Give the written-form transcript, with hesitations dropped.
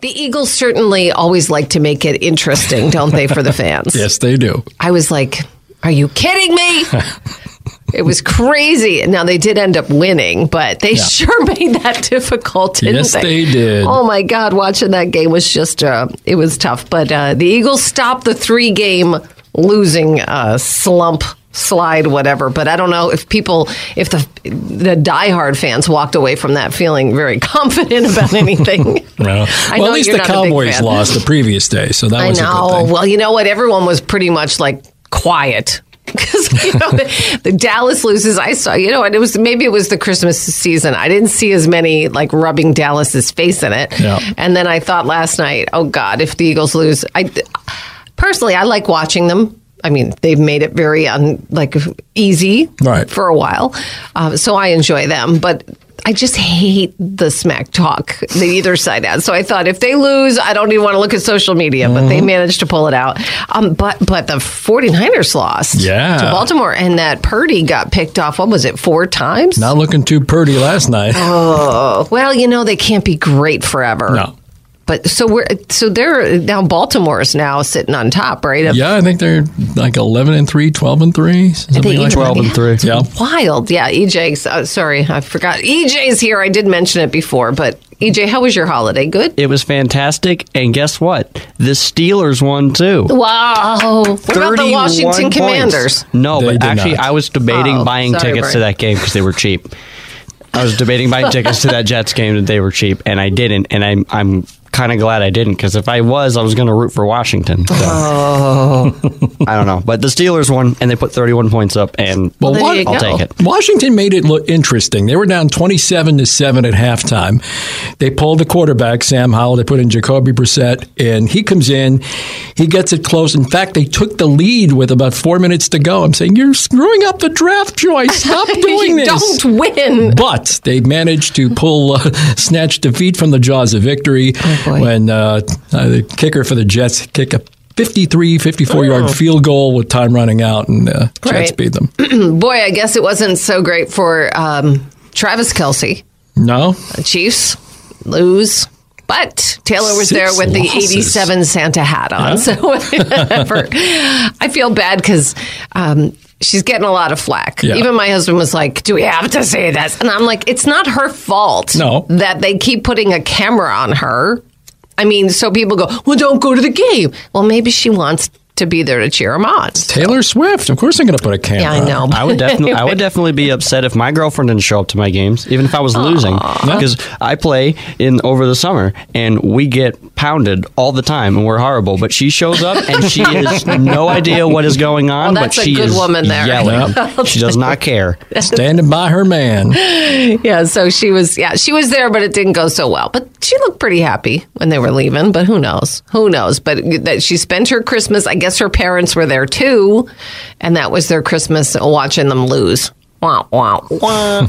The Eagles certainly always like to make it interesting, don't they, for the fans? Yes, they do. I was like, are you kidding me? It was crazy. Now, they did end up winning, but they sure made that difficult, didn't they? Yes, they did. Oh, my God. Watching that game was just, it was tough. But the Eagles stopped the three-game losing slump. Slide, whatever. But I don't know if people, if the diehard fans walked away from that feeling very confident about anything. No. Well, at least the Cowboys lost the previous day, so that was a good thing. Well, you know what? Everyone was pretty much like quiet. Because, you know, the Dallas loses, I saw, you know, and it was, maybe it was the Christmas season. I didn't see as many, like, rubbing Dallas's face in it. Yeah. And then I thought last night, oh, God, if the Eagles lose, personally, I like watching them. I mean, they've made it very easy for a while, so I enjoy them. But I just hate the smack talk that either side has. So I thought, if they lose, I don't even want to look at social media, but they managed to pull it out. But the 49ers lost to Baltimore, and that Purdy got picked off, what was it, 4 times? Not looking too Purdy last night. Oh, well, you know, they can't be great forever. No. But they're now, Baltimore is now sitting on top, right? Yeah, I think they're like 11-3, 12-3, something like 12-3. Yeah, wild. Yeah, EJ's. Sorry, I forgot. EJ's here. I did mention it before, but EJ, how was your holiday? Good. It was fantastic, and guess what? The Steelers won too. Wow. What about the Washington Commanders? No, but actually, I was debating buying tickets to that game because they were cheap. I was debating buying tickets to that Jets game that they were cheap, and I didn't, and I'm kind of glad I didn't, because if I was, I was going to root for Washington. So. Oh. I don't know. But the Steelers won, and they put 31 points up, and I'll take it. Washington made it look interesting. They were down 27-7 at halftime. They pulled the quarterback, Sam Howell. They put in Jacoby Brissett, and he comes in. He gets it close. In fact, they took the lead with about 4 minutes to go. I'm saying, you're screwing up the draft, Joy. Stop doing this. Don't win. But they managed to snatch defeat from the jaws of victory. When the kicker for the Jets kicked a 54-yard field goal with time running out, and Jets beat them. Boy, I guess it wasn't so great for Travis Kelce. No. Chiefs lose. But Taylor was 6 there with losses. The 87 Santa hat on. Yeah. So I feel bad because she's getting a lot of flack. Yeah. Even my husband was like, do we have to say this? And I'm like, it's not her fault that they keep putting a camera on her. I mean, so people go, well, don't go to the game. Well, maybe she wants to be there to cheer him on. Taylor Swift, of course I'm going to put a camera on. Yeah, I know. I would definitely be upset if my girlfriend didn't show up to my games, even if I was losing, because I play over the summer, and we get pounded all the time, and we're horrible, but she shows up, and she has no idea what is going on, well, but she is yelling. She does not care. Standing by her man. Yeah, so she was there, but it didn't go so well. But she looked pretty happy when they were leaving, but who knows? Who knows? But that she spent her Christmas, I guess, her parents were there too, and that was their Christmas, watching them lose. Wah, wah, wah.